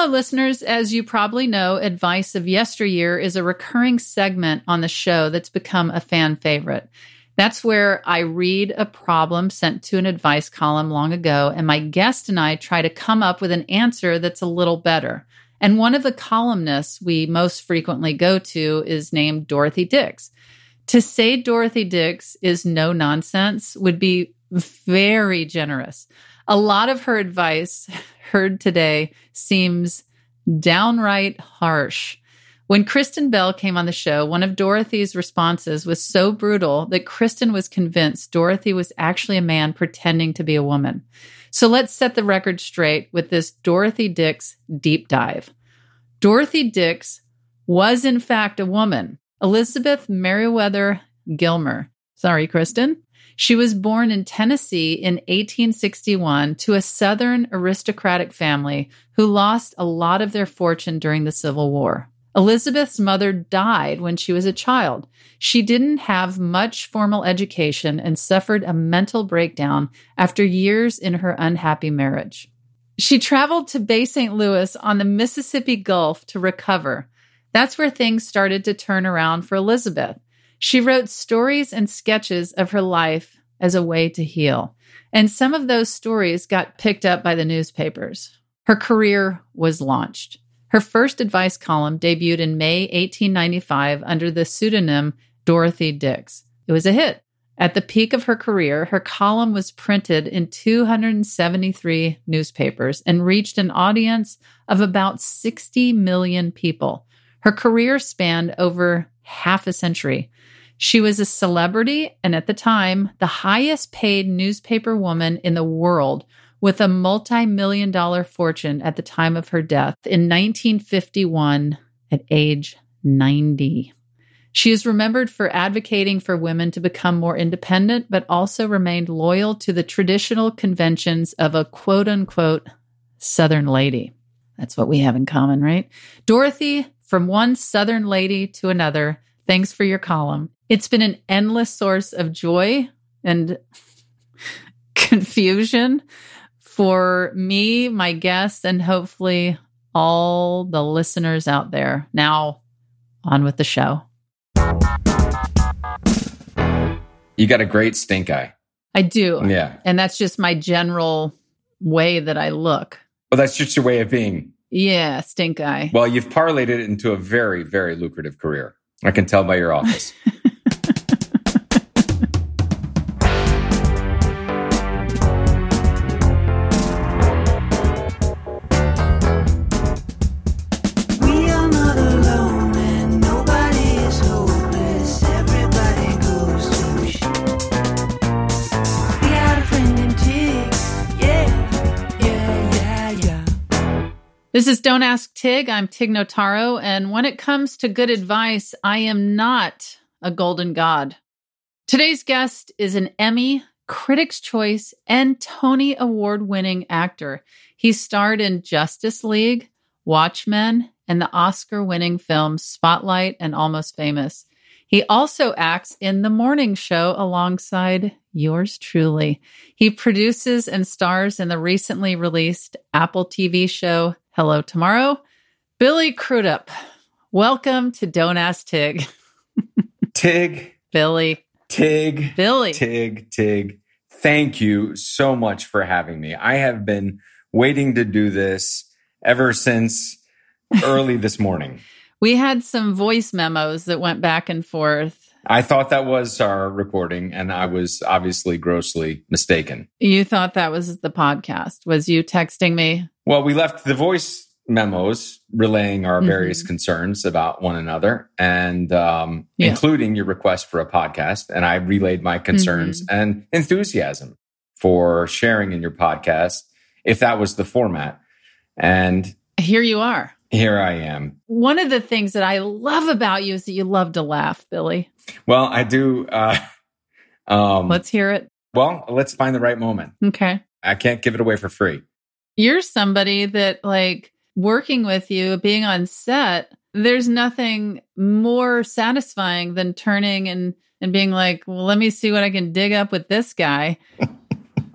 Hello, listeners. As you probably know, Advice of Yesteryear is a recurring segment on the show that's become a fan favorite. That's where I read a problem sent to an advice column long ago, and my guest and I try to come up with an answer that's a little better. And one of the columnists we most frequently go to is named Dorothy Dix. To say Dorothy Dix is no nonsense would be very generous. A lot of her advice heard today seems downright harsh. When Kristen Bell came on the show, one of Dorothy's responses was so brutal that Kristen was convinced Dorothy was actually a man pretending to be a woman. So let's set the record straight with this Dorothy Dix deep dive. Dorothy Dix was, in fact, a woman. Elizabeth Meriwether Gilmer. Sorry, Kristen. She was born in Tennessee in 1861 to a Southern aristocratic family who lost a lot of their fortune during the Civil War. Elizabeth's mother died when she was a child. She didn't have much formal education and suffered a mental breakdown after years in her unhappy marriage. She traveled to Bay St. Louis on the Mississippi Gulf to recover. That's where things started to turn around for Elizabeth. She wrote stories and sketches of her life as a way to heal, and some of those stories got picked up by the newspapers. Her career was launched. Her first advice column debuted in May 1895 under the pseudonym Dorothy Dix. It was a hit. At the peak of her career, her column was printed in 273 newspapers and reached an audience of about 60 million people. Her career spanned over half a century. She was a celebrity and, at the time, the highest-paid newspaper woman in the world, with a multi-million-dollar fortune at the time of her death in 1951 at age 90. She is remembered for advocating for women to become more independent, but also remained loyal to the traditional conventions of a quote-unquote Southern lady. That's what we have in common, right? Dorothy, from one Southern lady to another, thanks for your column. It's been an endless source of joy and confusion for me, my guests, and hopefully all the listeners out there. Now, on with the show. You got a great stink eye. I do. Yeah. And that's just my general way that I look. Well, that's just your way of being. Yeah, stink eye. Well, you've parlayed it into a very, very lucrative career. I can tell by your office. This is Don't Ask Tig. I'm Tig Notaro, and when it comes to good advice, I am not a golden god. Today's guest is an Emmy, Critics' Choice, and Tony Award-winning actor. He starred in Justice League, Watchmen, and the Oscar-winning films Spotlight and Almost Famous. He also acts in The Morning Show alongside yours truly. He produces and stars in the recently released Apple TV show Hello, Tomorrow. Billy Crudup, welcome to Don't Ask Tig. Tig. Billy. Tig. Billy. Tig. Thank you so much for having me. I have been waiting to do this ever since early this morning. We had some voice memos that went back and forth. I thought that was our recording, and I was obviously grossly mistaken. You thought that was the podcast, was you texting me? Well, we left the voice memos relaying our various concerns about one another, and including your request for a podcast, and I relayed my concerns and enthusiasm for sharing in your podcast, if that was the format. And here you are. Here I am. One of the things that I love about you is that you love to laugh, Billy. Well, I do. Let's hear it. Well, let's find the right moment. Okay. I can't give it away for free. You're somebody that, like, working with you, being on set, there's nothing more satisfying than turning and being like, well, let me see what I can dig up with this guy.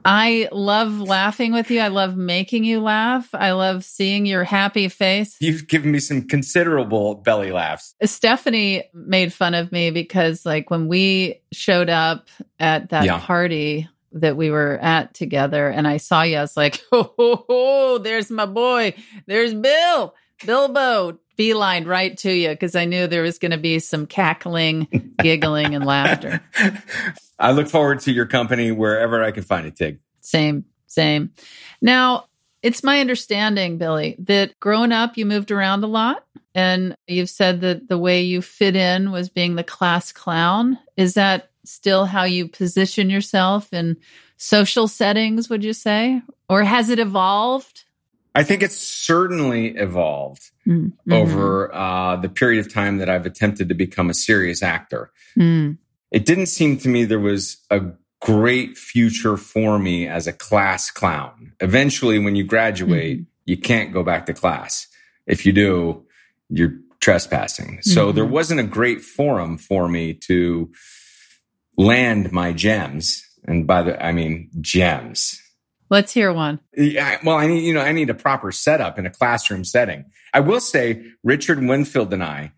I love laughing with you. I love making you laugh. I love seeing your happy face. You've given me some considerable belly laughs. Stephanie made fun of me because, like, when we showed up at that party that we were at together and I saw you, I was like, oh, there's my boy. There's Bill. Bilbo beelined right to you because I knew there was going to be some cackling, giggling, and laughter. I look forward to your company wherever I can find it, Tig. Same. Now, it's my understanding, Billy, that growing up, you moved around a lot, and you've said that the way you fit in was being the class clown. Is that still how you position yourself in social settings, would you say? Or has it evolved? I think it's certainly evolved over the period of time that I've attempted to become a serious actor. It didn't seem to me there was a great future for me as a class clown. Eventually, when you graduate, you can't go back to class. If you do, you're trespassing. So there wasn't a great forum for me to land my gems. And by the, I mean, gems. Let's hear one. Yeah, well, I need a proper setup in a classroom setting. I will say Richard Winfield and I.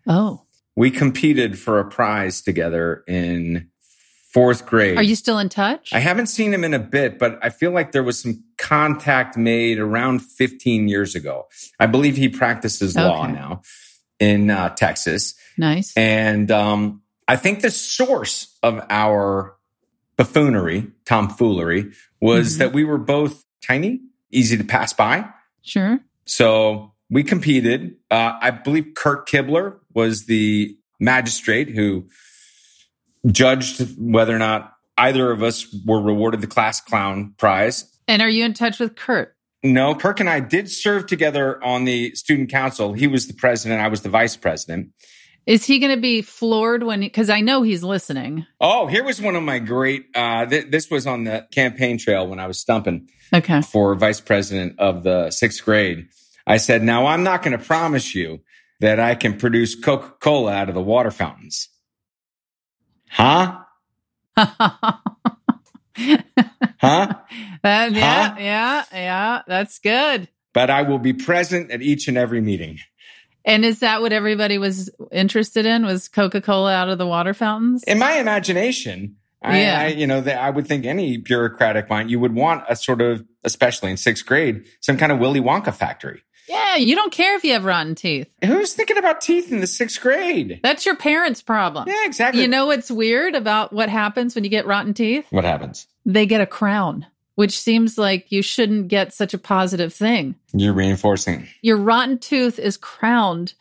We competed for a prize together in fourth grade. Are you still in touch? I haven't seen him in a bit, but I feel like there was some contact made around 15 years ago. I believe he practices law now in Texas. Nice. And I think the source of our buffoonery, tomfoolery, was that we were both tiny, easy to pass by. Sure. So we competed. I believe Kurt Kibler was the magistrate who judged whether or not either of us were rewarded the class clown prize. And are you in touch with Kurt? No, Kurt and I did serve together on the student council. He was the president. I was the vice president. Is he going to be floored when, because I know he's listening. Oh, here was one of my great, this was on the campaign trail when I was stumping for vice president of the sixth grade. I said, now I'm not going to promise you that I can produce Coca-Cola out of the water fountains. Huh? Yeah, that's good. But I will be present at each and every meeting. And is that what everybody was interested in, was Coca-Cola out of the water fountains? In my imagination, I would think any bureaucratic mind, you would want a sort of, especially in sixth grade, some kind of Willy Wonka factory. Yeah, you don't care if you have rotten teeth. Who's thinking about teeth in the sixth grade? That's your parents' problem. Yeah, exactly. You know what's weird about what happens when you get rotten teeth? What happens? They get a crown, which seems like you shouldn't get such a positive thing. You're reinforcing. Your rotten tooth is crowned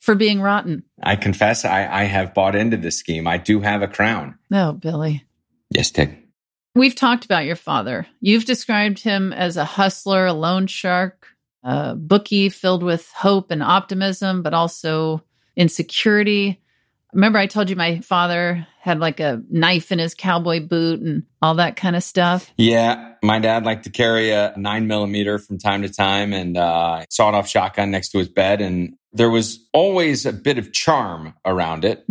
for being rotten. I confess I have bought into this scheme. I do have a crown. Oh, Billy. Yes, Tig. We've talked about your father. You've described him as a hustler, a loan shark, a bookie filled with hope and optimism, but also insecurity. Remember, I told you my father had like a knife in his cowboy boot and all that kind of stuff? Yeah. My dad liked to carry a 9mm from time to time and sawed-off shotgun next to his bed. And there was always a bit of charm around it.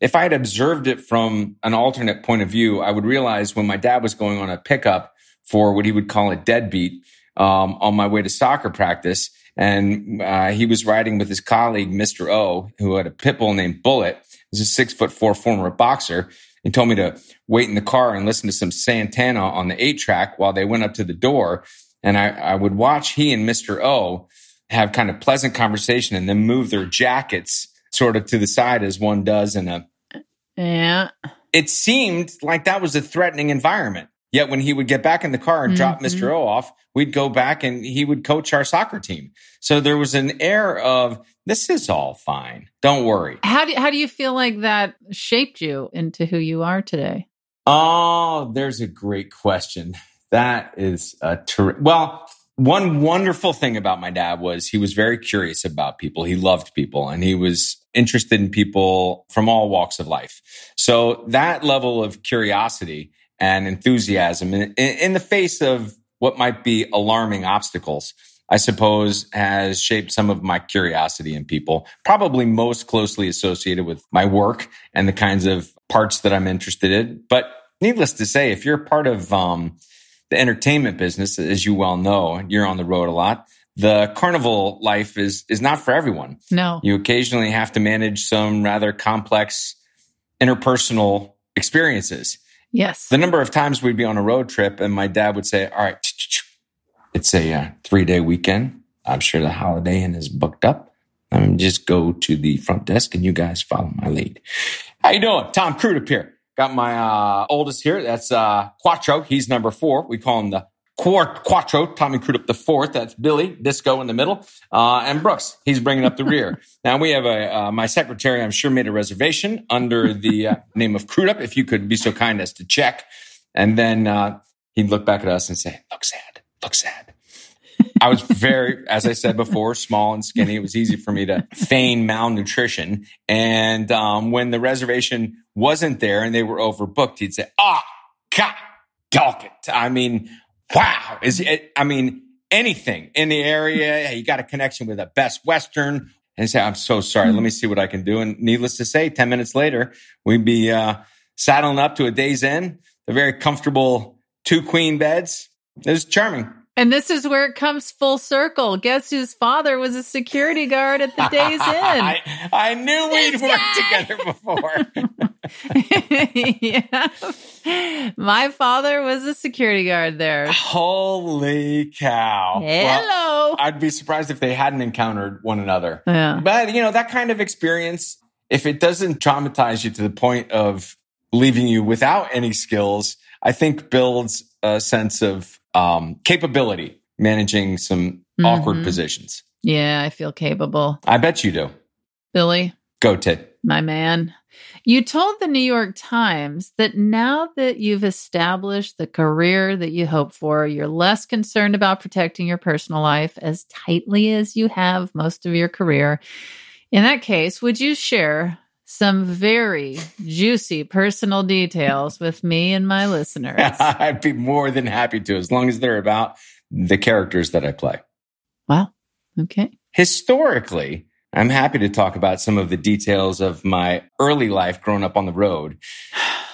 If I had observed it from an alternate point of view, I would realize when my dad was going on a pickup for what he would call a deadbeat, on my way to soccer practice. And he was riding with his colleague, Mr. O, who had a pit bull named Bullet. He's a 6'4" former boxer. He told me to wait in the car and listen to some Santana on the 8-track while they went up to the door. And I would watch he and Mr. O have kind of pleasant conversation and then move their jackets sort of to the side as one does in a... Yeah. It seemed like that was a threatening environment. Yet when he would get back in the car and drop Mr. O off, we'd go back and he would coach our soccer team. So there was an air of, this is all fine. Don't worry. How do you feel like that shaped you into who you are today? Oh, there's a great question. That is a well, one wonderful thing about my dad was he was very curious about people. He loved people and he was interested in people from all walks of life. So that level of curiosity and enthusiasm in the face of what might be alarming obstacles, I suppose, has shaped some of my curiosity in people, probably most closely associated with my work and the kinds of parts that I'm interested in. But needless to say, if you're part of the entertainment business, as you well know, you're on the road a lot. The carnival life is not for everyone. No. You occasionally have to manage some rather complex interpersonal experiences. Yes. The number of times we'd be on a road trip and my dad would say, all right, it's a 3-day weekend. I'm sure the Holiday Inn is booked up. Just go to the front desk and you guys follow my lead. How you doing? Tom Crudup here. Got my oldest here. That's Quattro. He's number 4. We call him the Quattro, Tommy Crudup the 4th. That's Billy, Disco in the middle. And Brooks, he's bringing up the rear. Now we have my secretary, I'm sure, made a reservation under the name of Crudup, if you could be so kind as to check. And then he'd look back at us and say, look sad. I was very, as I said before, small and skinny. It was easy for me to feign malnutrition. And when the reservation wasn't there and they were overbooked, he'd say, God, dog it. Wow. Anything in the area. You got a connection with a Best Western. And say, I'm so sorry. Let me see what I can do. And needless to say, 10 minutes later, we'd be saddling up to a day's end. The very comfortable 2 queen beds. It was charming. And this is where it comes full circle. Guess whose father was a security guard at the Days Inn? I knew we'd worked together before. Yeah. My father was a security guard there. Holy cow. Hello. Well, I'd be surprised if they hadn't encountered one another. Yeah. But, that kind of experience, if it doesn't traumatize you to the point of leaving you without any skills, I think builds a sense of capability, managing some awkward positions. Yeah, I feel capable. I bet you do. Billy. Go, Tig. My man. You told the New York Times that now that you've established the career that you hope for, you're less concerned about protecting your personal life as tightly as you have most of your career. In that case, would you share some very juicy personal details with me and my listeners? I'd be more than happy to, as long as they're about the characters that I play. Wow. Okay. Historically, I'm happy to talk about some of the details of my early life growing up on the road.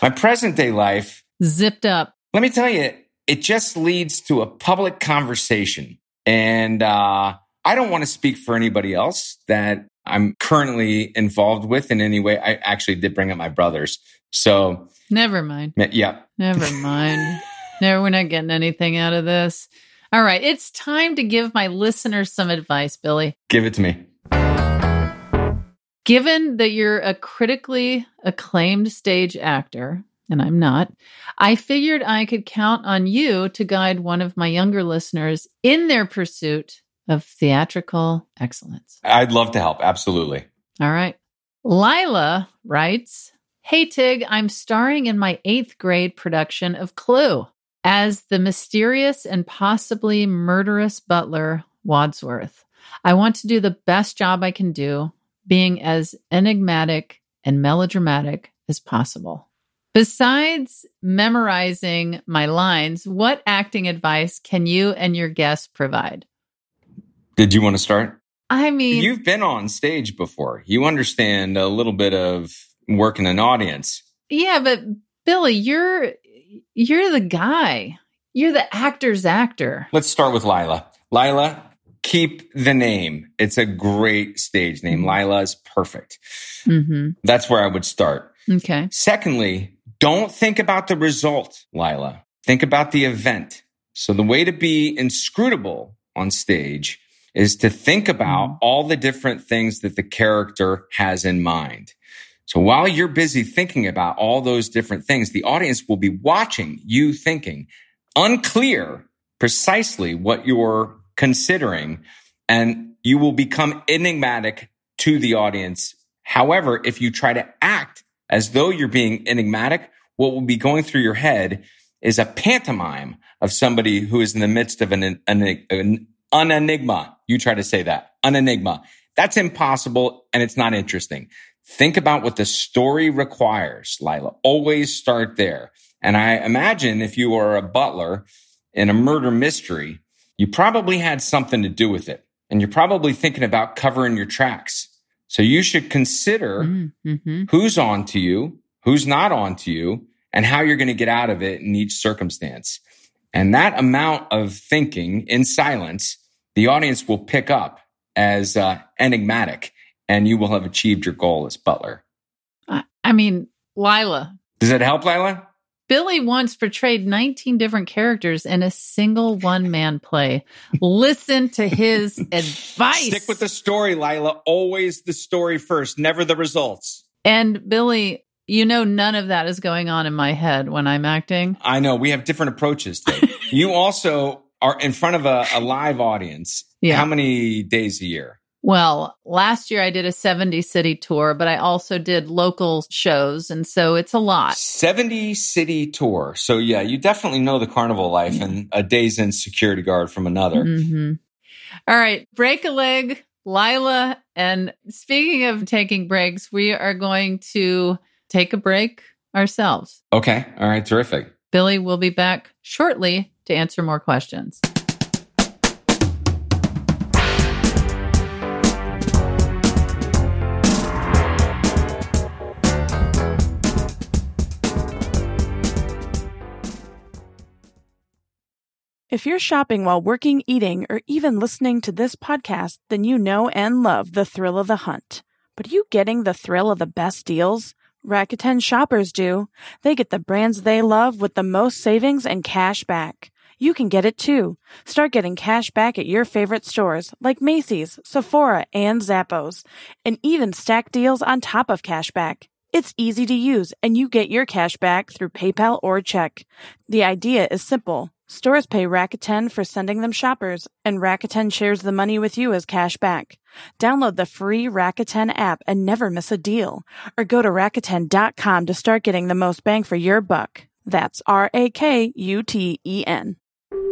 My present day life, zipped up. Let me tell you, it just leads to a public conversation. And I don't want to speak for anybody else that I'm currently involved with in any way. I actually did bring up my brothers. So never mind. Yeah. Never mind. No, we're not getting anything out of this. All right. It's time to give my listeners some advice, Billy. Give it to me. Given that you're a critically acclaimed stage actor, and I'm not, I figured I could count on you to guide one of my younger listeners in their pursuit of theatrical excellence. I'd love to help. Absolutely. All right. Lila writes, "Hey, Tig, I'm starring in my 8th grade production of Clue as the mysterious and possibly murderous butler Wadsworth. I want to do the best job I can do, being as enigmatic and melodramatic as possible. Besides memorizing my lines, what acting advice can you and your guests provide?" Did you want to start? You've been on stage before. You understand a little bit of working an audience. Yeah, but Billy, you're the guy. You're the actor's actor. Let's start with Lila. Lila, keep the name. It's a great stage name. Lila is perfect. Mm-hmm. That's where I would start. Okay. Secondly, don't think about the result, Lila. Think about the event. So the way to be inscrutable on stage is to think about all the different things that the character has in mind. So while you're busy thinking about all those different things, the audience will be watching you thinking, unclear precisely what you're considering, and you will become enigmatic to the audience. However, if you try to act as though you're being enigmatic, what will be going through your head is a pantomime of somebody who is in the midst of an enigma. You try to say that. An enigma. That's impossible, and it's not interesting. Think about what the story requires, Lila. Always start there. And I imagine if you are a butler in a murder mystery, you probably had something to do with it. And you're probably thinking about covering your tracks. So you should consider who's on to you, who's not on to you, and how you're going to get out of it in each circumstance. And that amount of thinking in silence, the audience will pick up as enigmatic, and you will have achieved your goal as Butler. I mean, Lila. Does it help, Lila? Billy once portrayed 19 different characters in a single one-man play. Listen to his advice. Stick with the story, Lila. Always the story first, never the results. And Billy, you know, none of that is going on in my head when I'm acting. I know. We have different approaches today. You also are in front of a live audience. Yeah. How many days a year? Well, last year I did a 70-city tour, but I also did local shows, and so it's a lot. 70-city tour. So, yeah, you definitely know the carnival life and a day's in security guard from another. Mm-hmm. All right, break a leg, Lila. And speaking of taking breaks, we are going to take a break ourselves. Okay. All right, terrific. Billy will be back shortly to answer more questions. If you're shopping while working, eating, or even listening to this podcast, then you know and love the thrill of the hunt. But are you getting the thrill of the best deals? Rakuten shoppers do. They get the brands they love with the most savings and cash back. You can get it too. Start getting cash back at your favorite stores like Macy's, Sephora, and Zappos, and even stack deals on top of cash back. It's easy to use, and you get your cash back through PayPal or check. The idea is simple. Stores pay Rakuten for sending them shoppers, and Rakuten shares the money with you as cash back. Download the free Rakuten app and never miss a deal. Or go to Rakuten.com to start getting the most bang for your buck. That's Rakuten.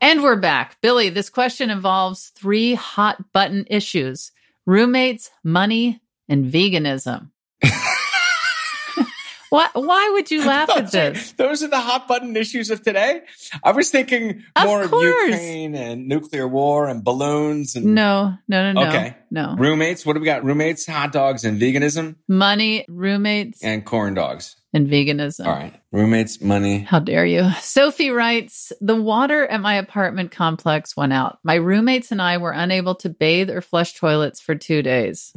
And we're back. Billy, this question involves three hot button issues. Roommates, money, and veganism. Why would you laugh at this? Those are the hot button issues of today? I was thinking more of Ukraine and nuclear war and balloons. And... No. Okay. No. Roommates. What do we got? Roommates, hot dogs, and veganism? Money, roommates. And corn dogs. And veganism. All right. Roommates, money. How dare you? Sophie writes, the water at my apartment complex went out. My roommates and I were unable to bathe or flush toilets for 2 days.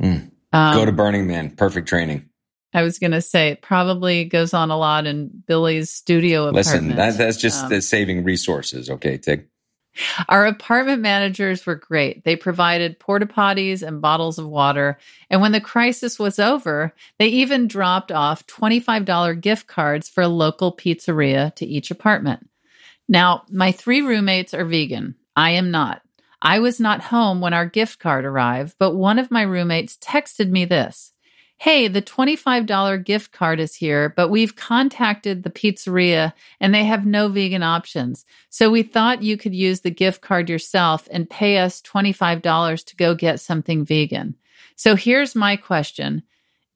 Go to Burning Man. Perfect training. I was going to say, it probably goes on a lot in Billy's studio apartment. Listen, that's just saving resources. Okay, Tig. Our apartment managers were great. They provided porta potties and bottles of water. And when the crisis was over, they even dropped off $25 gift cards for a local pizzeria to each apartment. Now, my three roommates are vegan. I am not. I was not home when our gift card arrived, but one of my roommates texted me this. Hey, the $25 gift card is here, but we've contacted the pizzeria and they have no vegan options. So we thought you could use the gift card yourself and pay us $25 to go get something vegan. So here's my question.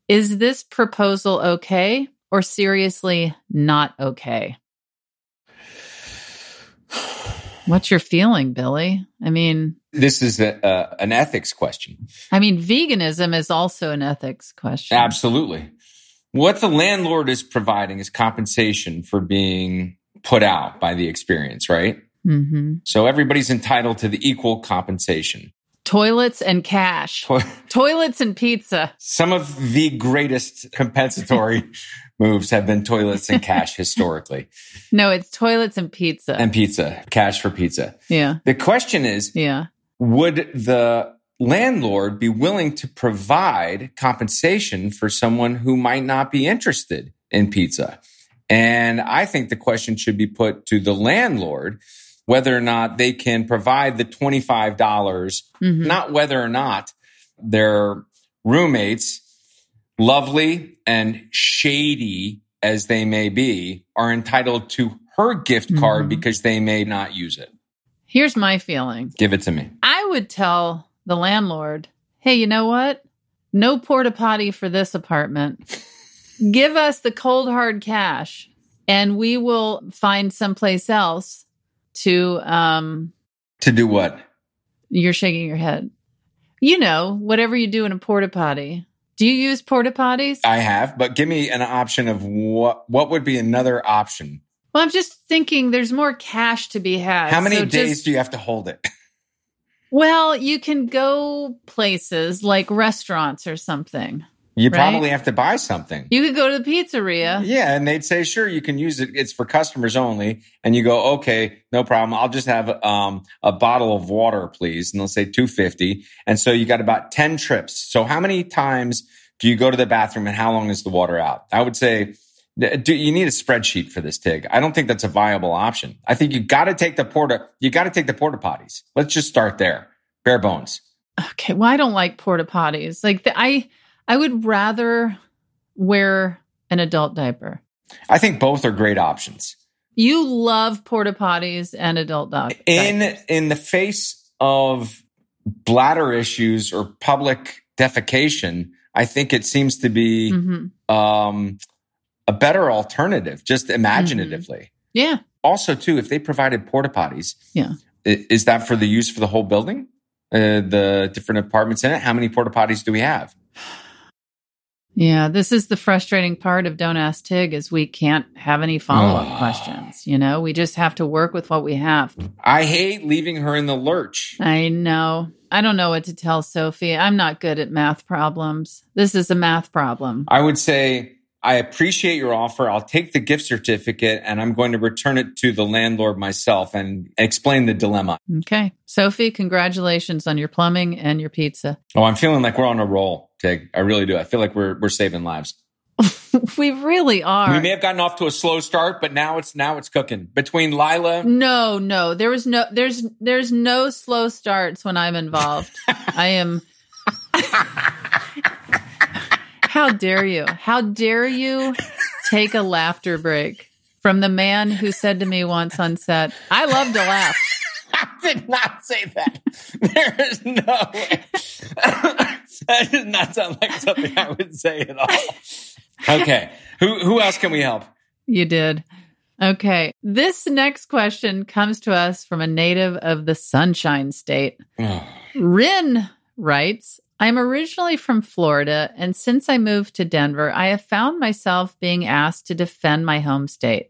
Is this proposal okay or seriously not okay? What's your feeling, Billy? I mean... This is an ethics question. I mean, veganism is also an ethics question. Absolutely. What the landlord is providing is compensation for being put out by the experience, right? Mm-hmm. So everybody's entitled to the equal compensation. Toilets and cash. Toilets and pizza. Some of the greatest compensatory moves have been toilets and cash historically. No, it's toilets and pizza. And pizza. Cash for pizza. Yeah. The question is, would the landlord be willing to provide compensation for someone who might not be interested in pizza? And I think the question should be put to the landlord whether or not they can provide the $25, not whether or not their roommates, lovely and shady as they may be, are entitled to her gift card because they may not use it. Here's my feeling. Give it to me. I would tell the landlord, hey, you know what? No porta potty for this apartment. Give us the cold hard cash and we will find someplace else to do what? You're shaking your head. You know, whatever you do in a porta potty. Do you use porta potties? I have, but give me an option of what would be another option? Well, I'm just thinking there's more cash to be had. How many days do you have to hold it? Well, you can go places like restaurants or something. You probably have to buy something. You could go to the pizzeria. Yeah, and they'd say, sure, you can use it. It's for customers only. And you go, okay, no problem. I'll just have a bottle of water, please. And they'll say $2.50. And so you got about 10 trips. So how many times do you go to the bathroom and how long is the water out? I would say, do you need a spreadsheet for this, Tig? I don't think that's a viable option. I think you got to take the porta potties. Let's just start there. Bare bones. Okay, well, I don't like porta potties. I would rather wear an adult diaper. I think both are great options. You love porta potties and adult diapers. In the face of bladder issues or public defecation, I think it seems to be a better alternative, just imaginatively. Yeah. Also, too, if they provided porta potties, is that for the use for the whole building? The different apartments in it? How many porta potties do we have? Yeah, this is the frustrating part of Don't Ask Tig is we can't have any follow-up questions. You know, we just have to work with what we have. I hate leaving her in the lurch. I know. I don't know what to tell Sophie. I'm not good at math problems. This is a math problem. I would say, I appreciate your offer. I'll take the gift certificate and I'm going to return it to the landlord myself and explain the dilemma. Okay. Sophie, congratulations on your plumbing and your pizza. Oh, I'm feeling like we're on a roll. I really do. I feel like we're saving lives. We really are. We may have gotten off to a slow start, but now it's cooking. Between Lila. No. There's no slow starts when I'm involved. I am. How dare you? How dare you take a laughter break from the man who said to me once on set, I love to laugh. I did not say that. There is no way. That does not sound like something I would say at all. Okay. Who else can we help? You did. Okay. This next question comes to us from a native of the Sunshine State. Rin writes, I'm originally from Florida, and since I moved to Denver, I have found myself being asked to defend my home state.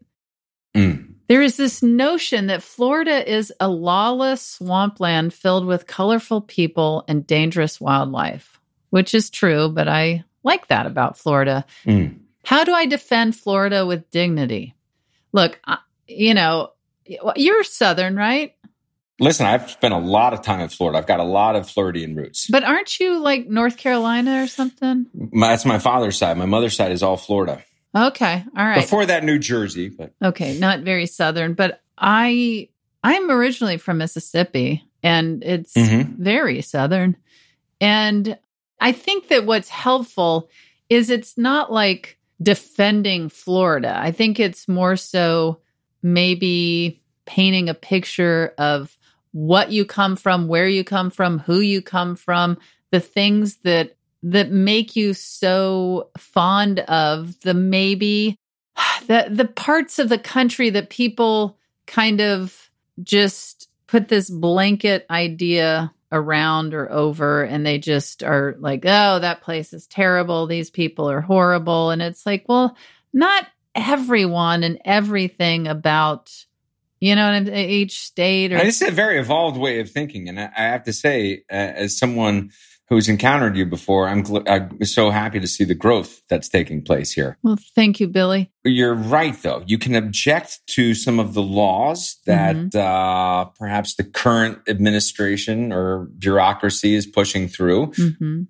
There is this notion that Florida is a lawless swampland filled with colorful people and dangerous wildlife, which is true, but I like that about Florida. How do I defend Florida with dignity? Look, you know, you're Southern, right? Listen, I've spent a lot of time in Florida. I've got a lot of Floridian roots. But aren't you like North Carolina or something? That's my father's side. My mother's side is all Florida. Okay. All right. Before that, New Jersey. But okay, not very Southern. But I'm originally from Mississippi, and it's very Southern. And I think that what's helpful is it's not like defending Florida. I think it's more so maybe painting a picture of what you come from, where you come from, who you come from, the things that make you so fond of the parts of the country that people kind of just put this blanket idea around or over, and they just are like, oh, that place is terrible. These people are horrible. And it's like, well, not everyone and everything about, you know, in each state. It's a very evolved way of thinking. And I have to say, as someone who's encountered you before, I'm so happy to see the growth that's taking place here. Well, thank you, Billy. You're right, though. You can object to some of the laws that perhaps the current administration or bureaucracy is pushing through.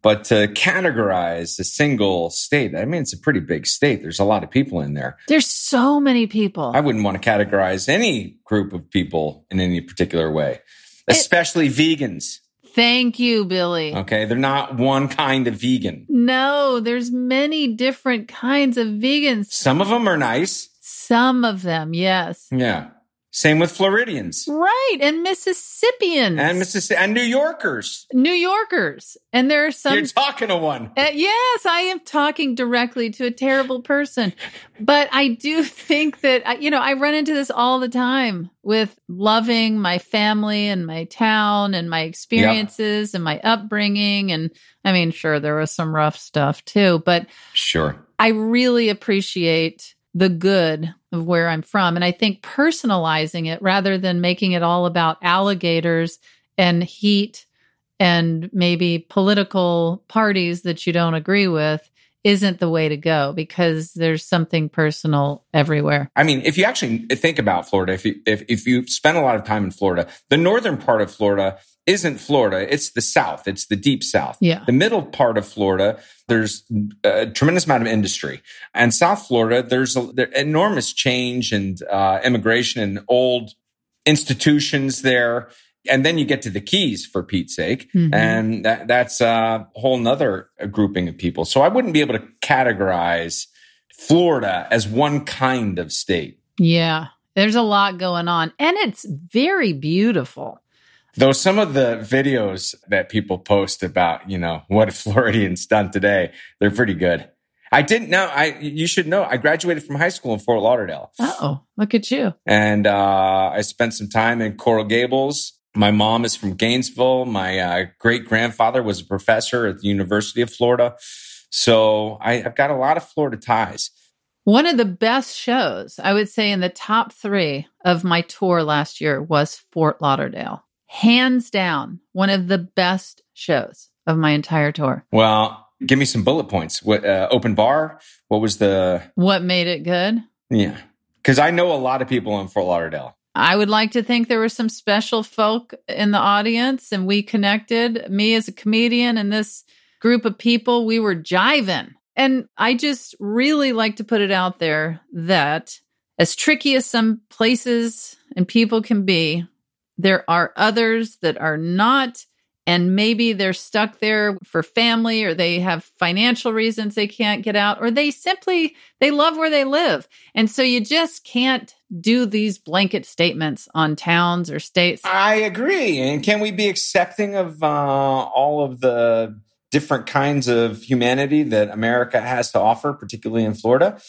But to categorize a single state, I mean, it's a pretty big state. There's a lot of people in there. There's so many people. I wouldn't want to categorize any group of people in any particular way, especially vegans. Thank you, Billy. Okay, they're not one kind of vegan. No, there's many different kinds of vegans. Some of them are nice. Some of them, yes. Yeah. Same with Floridians. Right, and Mississippians. And New Yorkers. New Yorkers. And there are some... You're talking to one. Yes, I am talking directly to a terrible person. But I do think that, you know, I run into this all the time with loving my family and my town and my experiences and my upbringing. And I mean, sure, there was some rough stuff too, but... Sure. I really appreciate... the good of where I'm from. And I think personalizing it rather than making it all about alligators and heat and maybe political parties that you don't agree with isn't the way to go, because there's something personal everywhere. I mean, if you actually think about Florida, if you spend a lot of time in Florida, the northern part of Florida isn't Florida, it's the South, it's the deep South. Yeah. The middle part of Florida, there's a tremendous amount of industry. And South Florida, there's enormous change and immigration and old institutions there. And then you get to the Keys, for Pete's sake. Mm-hmm. And that's a whole nother grouping of people. So I wouldn't be able to categorize Florida as one kind of state. Yeah, there's a lot going on. And it's very beautiful. Though some of the videos that people post about, you know, what Floridians done today, they're pretty good. I didn't know. You should know. I graduated from high school in Fort Lauderdale. Oh, look at you! And I spent some time in Coral Gables. My mom is from Gainesville. My great grandfather was a professor at the University of Florida, so I've got a lot of Florida ties. One of the best shows, I would say, in the top three of my tour last year was Fort Lauderdale. Hands down, one of the best shows of my entire tour. Well, give me some bullet points. What open bar? What made it good? Yeah, because I know a lot of people in Fort Lauderdale. I would like to think there were some special folk in the audience, and we connected. Me as a comedian and this group of people, we were jiving. And I just really like to put it out there that as tricky as some places and people can be, there are others that are not, and maybe they're stuck there for family, or they have financial reasons they can't get out, or they love where they live. And so you just can't do these blanket statements on towns or states. I agree. And can we be accepting of all of the different kinds of humanity that America has to offer, particularly in Florida?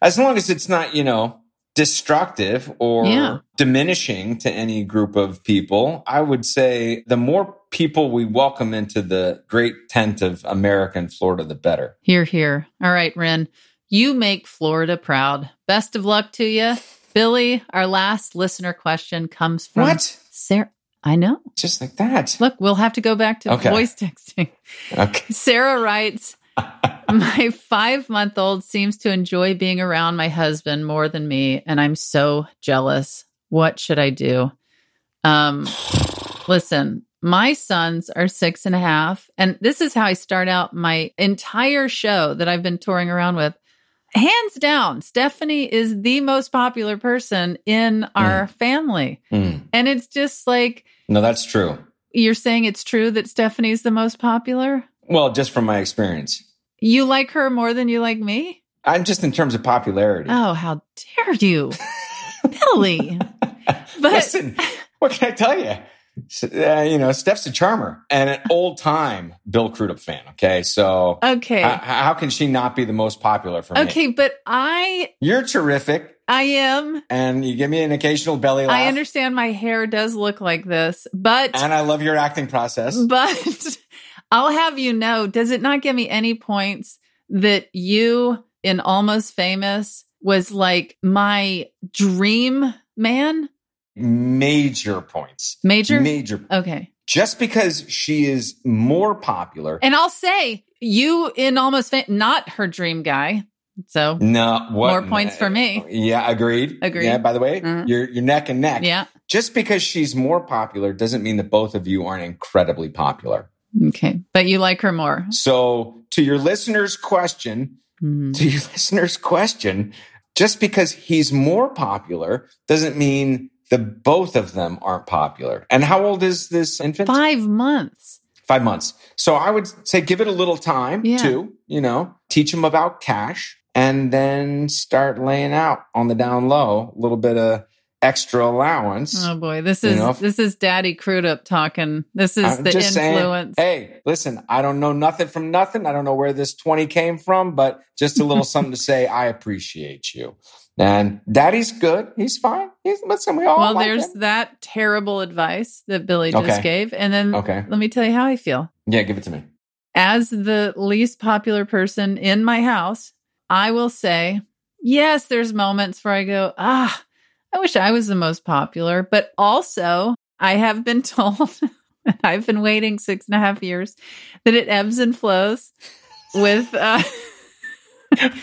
As long as it's not, you know, destructive or diminishing to any group of people. I would say the more people we welcome into the great tent of America and Florida, the better. Hear, hear. All right, Ren, you make Florida proud. Best of luck to you. Billy, our last listener question comes from... What? Sarah. I know. Just like that. Look, we'll have to go back to voice texting. Okay. Sarah writes... My 5-month-old seems to enjoy being around my husband more than me, and I'm so jealous. What should I do? Listen, my sons are 6.5, and this is how I start out my entire show that I've been touring around with. Hands down, Stephanie is the most popular person in our family. Mm. And it's just like... No, that's true. You're saying it's true that Stephanie's the most popular? Well, just from my experience. You like her more than you like me? I'm just in terms of popularity. Oh, how dare you, Billy! But listen, what can I tell you? You know, Steph's a charmer and an old-time Bill Crudup fan. Okay, so how can she not be the most popular for me? Okay, but you're terrific. I am. And you give me an occasional belly laugh. I understand my hair does look like this, and I love your acting process, but. I'll have you know, does it not give me any points that you in Almost Famous was like my dream man? Major points. Major. Okay. Just because she is more popular. And I'll say you in Almost Famous, not her dream guy. So no, more points for me. Yeah, agreed. Yeah, by the way, you're neck and neck. Yeah. Just because she's more popular doesn't mean that both of you aren't incredibly popular. Okay, but you like her more. So to your listener's question, just because he's more popular doesn't mean The both of them aren't popular. And how old is this infant? 5 months. 5 months. So I would say give it a little time too, you know, teach them about cash and then start laying out on the down low, a little bit of extra allowance. Oh boy, this is Daddy Crudup talking. This is the influence. Saying, hey, listen, I don't know nothing from nothing. I don't know where this 20 came from, but just a little something to say, I appreciate you. And Daddy's good. He's fine. There's that terrible advice that Billy just gave. And then let me tell you how I feel. Yeah, give it to me. As the least popular person in my house, I will say, yes, there's moments where I go, I wish I was the most popular. But also, I have been told, and I've been waiting 6.5 years, that it ebbs and flows with...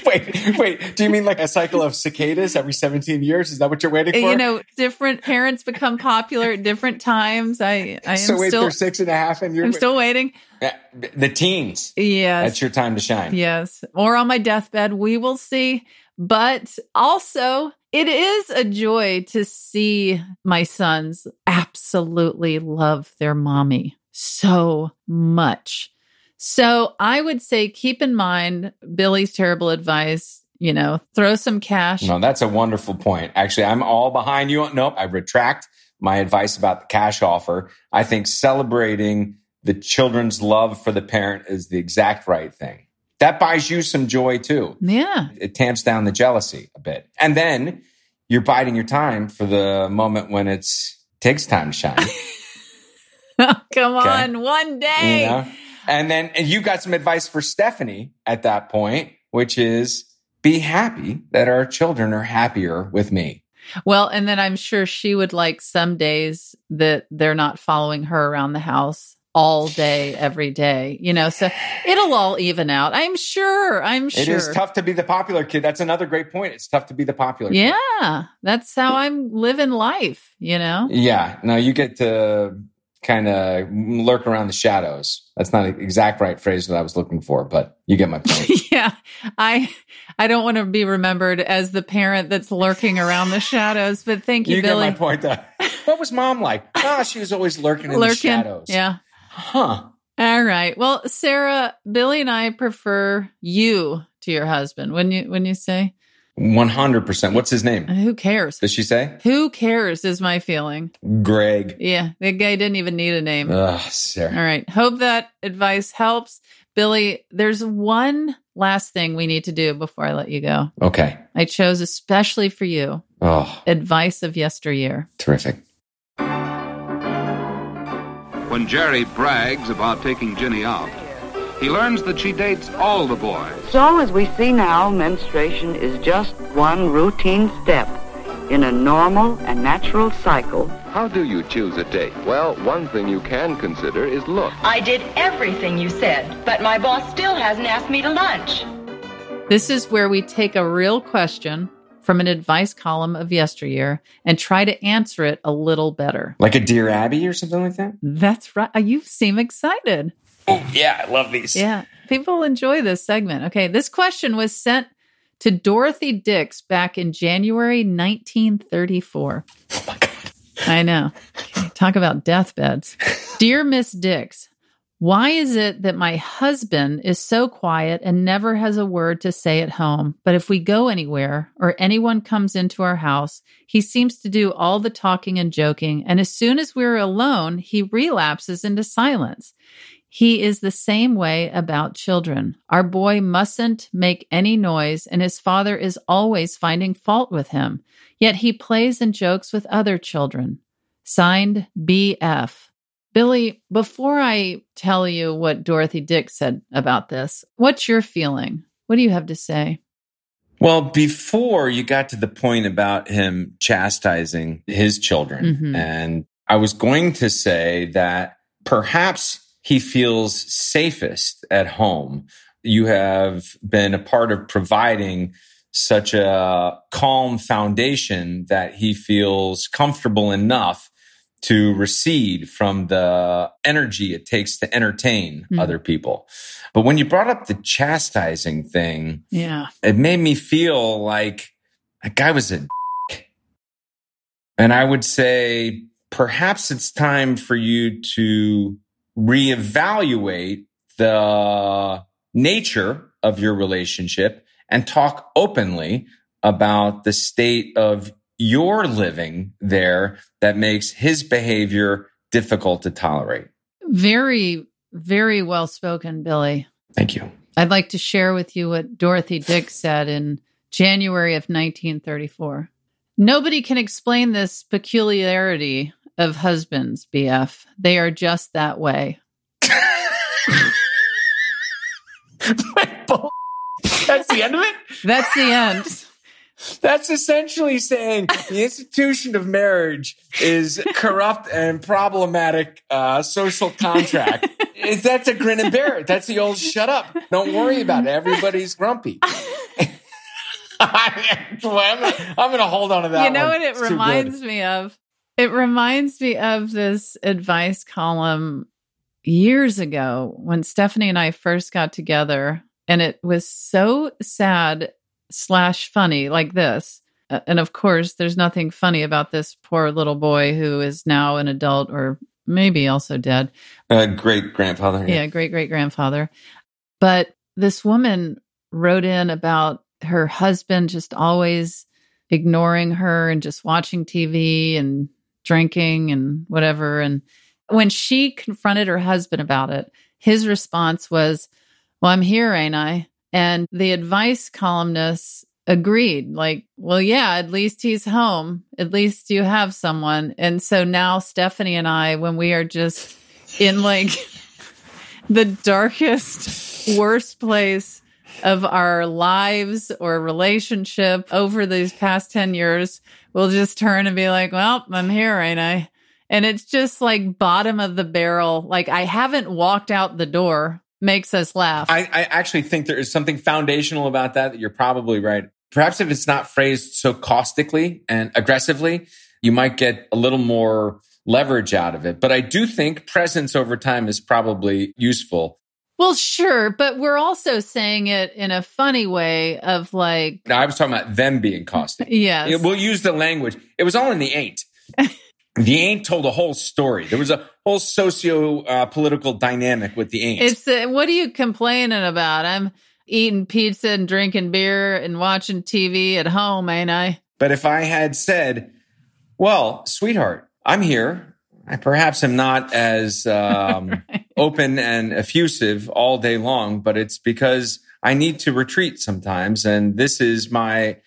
Wait, do you mean like a cycle of cicadas every 17 years? Is that what you're waiting for? You know, different parents become popular at different times. I am so wait still, for 6.5 and you're... I'm still waiting. The teens. Yes. That's your time to shine. Yes. Or on my deathbed, we will see. But also, it is a joy to see my sons absolutely love their mommy so much. So I would say keep in mind Billy's terrible advice, you know, throw some cash. No, that's a wonderful point. Actually, I'm all behind you. Nope, I retract my advice about the cash offer. I think celebrating the children's love for the parent is the exact right thing. That buys you some joy too. Yeah. It tamps down the jealousy a bit. And then you're biding your time for the moment when it takes time to shine. Come on, one day. You know? And you got some advice for Stephanie at that point, which is be happy that our children are happier with me. Well, and then I'm sure she would like some days that they're not following her around the house all day, every day, you know, so it'll all even out. I'm sure. It is tough to be the popular kid. That's another great point. It's tough to be the popular kid. Yeah, that's how I'm living life, you know? Yeah, no, you get to... kind of lurk around the shadows. That's not the exact right phrase that I was looking for, but you get my point. Yeah. I don't want to be remembered as the parent that's lurking around the shadows, but thank you, Billy. You get my point, though. What was Mom like? She was always lurking in the shadows. Yeah. Huh. All right. Well, Sarah, Billy and I prefer you to your husband. Wouldn't you say? 100%. What's his name? Who cares? Does she say? Who cares is my feeling. Greg. Yeah, the guy didn't even need a name. Ugh, Sarah. All right. Hope that advice helps. Billy, there's one last thing we need to do before I let you go. Okay. I chose especially for you. Oh. Advice of yesteryear. Terrific. When Jerry brags about taking Ginny out, he learns that she dates all the boys. So, as we see now, menstruation is just one routine step in a normal and natural cycle. How do you choose a date? Well, one thing you can consider is look. I did everything you said, but my boss still hasn't asked me to lunch. This is where we take a real question from an advice column of yesteryear and try to answer it a little better. Like a Dear Abby or something like that? That's right. You seem excited. Oh, yeah, I love these. Yeah, people enjoy this segment. Okay, this question was sent to Dorothy Dix back in January 1934. Oh, my God. I know. Okay, talk about deathbeds. Dear Miss Dix, why is it that my husband is so quiet and never has a word to say at home, but if we go anywhere or anyone comes into our house, he seems to do all the talking and joking, and as soon as we're alone, he relapses into silence? He is the same way about children. Our boy mustn't make any noise, and his father is always finding fault with him. Yet he plays and jokes with other children. Signed, BF. Billy, before I tell you what Dorothy Dix said about this, what's your feeling? What do you have to say? Well, before you got to the point about him chastising his children, and I was going to say that perhaps he feels safest at home. You have been a part of providing such a calm foundation that he feels comfortable enough to recede from the energy it takes to entertain other people. But when you brought up the chastising thing, it made me feel like that guy was a And I would say perhaps it's time for you to reevaluate the nature of your relationship and talk openly about the state of your living there that makes his behavior difficult to tolerate. Very, very well spoken, Billy. Thank you. I'd like to share with you what Dorothy Dix said in January of 1934. Nobody can explain this peculiarity of husbands, BF. They are just that way. That's the end of it? That's the end. That's essentially saying the institution of marriage is corrupt and problematic social contract. That's a grin and bear it. That's the old shut up. Don't worry about it. Everybody's grumpy. I'm going to hold on to that. You know what it reminds me of? It reminds me of this advice column years ago when Stephanie and I first got together. And it was so sad/funny like this. And of course, there's nothing funny about this poor little boy who is now an adult or maybe also dead. Great-grandfather. Yeah, great-great-grandfather. But this woman wrote in about her husband just always ignoring her and just watching TV and drinking and whatever. And when she confronted her husband about it, his response was, well, I'm here, ain't I? And the advice columnist agreed, like, well, yeah, at least he's home. At least you have someone. And so now Stephanie and I, when we are just in like the darkest, worst place of our lives or relationship over these past 10 years, we'll just turn and be like, well, I'm here, ain't I? And it's just like bottom of the barrel. Like, I haven't walked out the door. Makes us laugh. I actually think there is something foundational about that you're probably right. Perhaps if it's not phrased so caustically and aggressively, you might get a little more leverage out of it. But I do think presence over time is probably useful. Well, sure. But we're also saying it in a funny way of like... No, I was talking about them being caustic. Yes. We'll use the language. It was all in the ain't. The ain't told a whole story. There was a whole socio-political dynamic with the ain't. It's what are you complaining about? I'm eating pizza and drinking beer and watching TV at home, ain't I? But if I had said, well, sweetheart, I'm here. I perhaps am not as right. Open and effusive all day long, but it's because I need to retreat sometimes. And this is my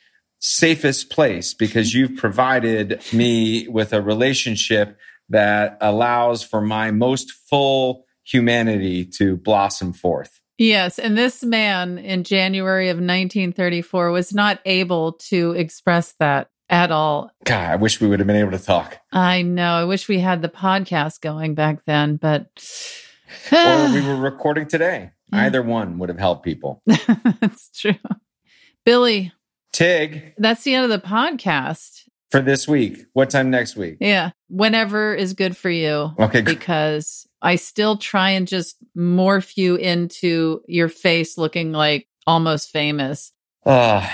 safest place because you've provided me with a relationship that allows for my most full humanity to blossom forth. Yes. And this man in January of 1934 was not able to express that at all. God, I wish we would have been able to talk. I know. I wish we had the podcast going back then, but... Or we were recording today. Either one would have helped people. That's true. Billy... Tig. That's the end of the podcast. For this week. What time next week? Yeah. Whenever is good for you. Okay. Because I still try and just morph you into your face looking like Almost Famous. Can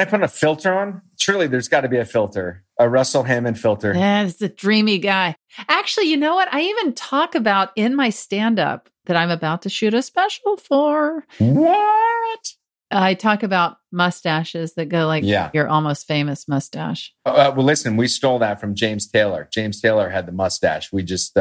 I put a filter on? Surely there's got to be a filter. A Russell Hammond filter. Yeah, it's a dreamy guy. Actually, you know what? I even talk about in my stand-up that I'm about to shoot a special for. What? I talk about mustaches that go like your Almost Famous mustache. Well, listen, we stole that from James Taylor. James Taylor had the mustache. We just,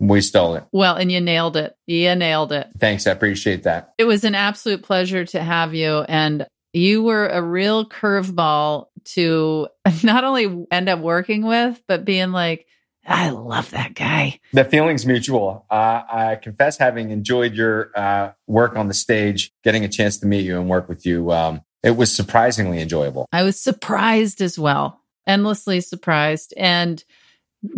we stole it. Well, and you nailed it. You nailed it. Thanks. I appreciate that. It was an absolute pleasure to have you. And you were a real curveball to not only end up working with, but being like, I love that guy. The feeling's mutual. I confess having enjoyed your work on the stage, getting a chance to meet you and work with you. It was surprisingly enjoyable. I was surprised as well. Endlessly surprised. And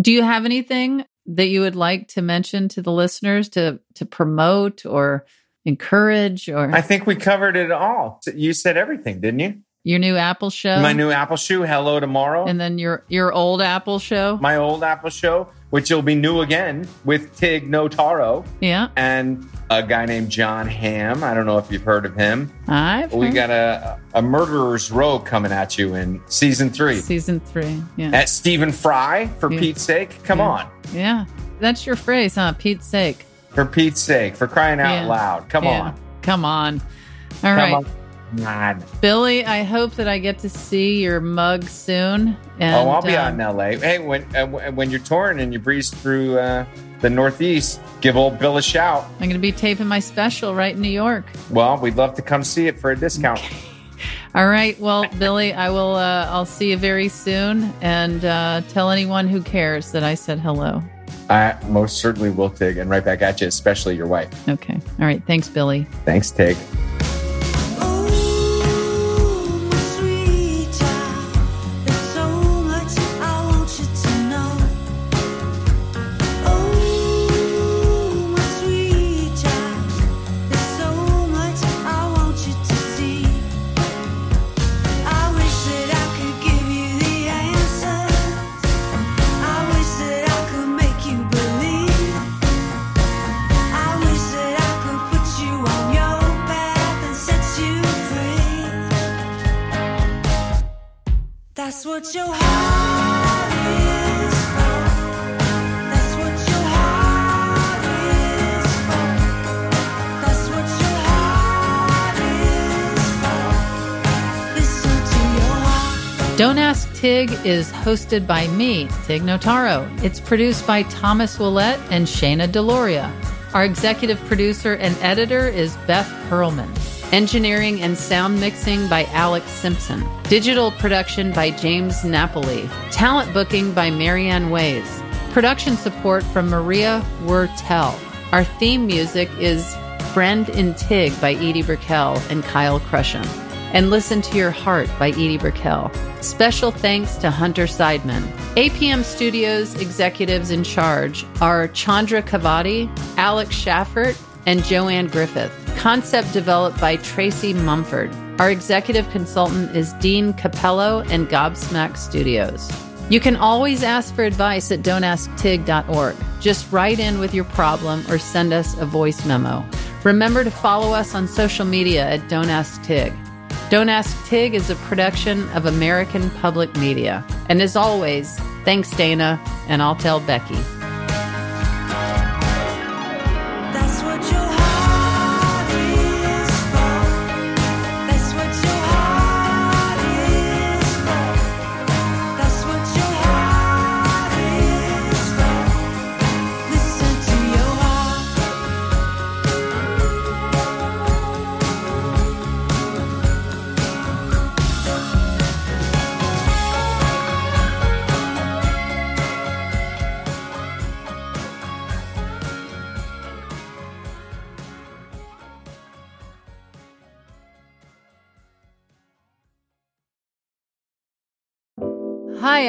do you have anything that you would like to mention to the listeners to promote or encourage? Or I think we covered it all. You said everything, didn't you? Your new Apple show? My new Apple show, Hello, Tomorrow. And then your old Apple show? My old Apple show, which will be new again with Tig Notaro. Yeah. And a guy named John Hamm. I don't know if you've heard of him. We got a Murderer's Row coming at you in season 3. Season 3, yeah. At Stephen Fry, for Pete's sake. Come on. Yeah. That's your phrase, huh? Pete's sake. For Pete's sake. For crying out loud. Come on. Come on. All right. Come on. God. Billy, I hope that I get to see your mug soon. And, I'll be out in L.A. Hey, when you're touring and you breeze through the Northeast, give old Bill a shout. I'm going to be taping my special right in New York. Well, we'd love to come see it for a discount. Okay. All right. Well, Billy, I will. I'll see you very soon. And tell anyone who cares that I said hello. I most certainly will, Tig, and right back at you, especially your wife. Okay. All right. Thanks, Billy. Thanks, Tig. Don't Ask Tig is hosted by me, Tig Notaro. It's produced by Thomas Willett and Shayna Deloria. Our executive producer and editor is Beth Perlman. Engineering and sound mixing by Alex Simpson. Digital production by James Napoli. Talent booking by Marianne Ways. Production support from Maria Wertel. Our theme music is Friend in Tig by Edie Brickell and Kyle Crusham. And Listen to Your Heart by Edie Brickell. Special thanks to Hunter Seidman. APM Studios executives in charge are Chandra Cavati, Alex Shaffert, and Joanne Griffith. Concept developed by Tracy Mumford. Our executive consultant is Dean Capello and Gobsmack Studios. You can always ask for advice at don'tasktig.org. Just write in with your problem or send us a voice memo. Remember to follow us on social media at Don't Ask Tig. Don't Ask Tig is a production of American Public Media. And as always, thanks, Dana, and I'll tell Becky. Hi,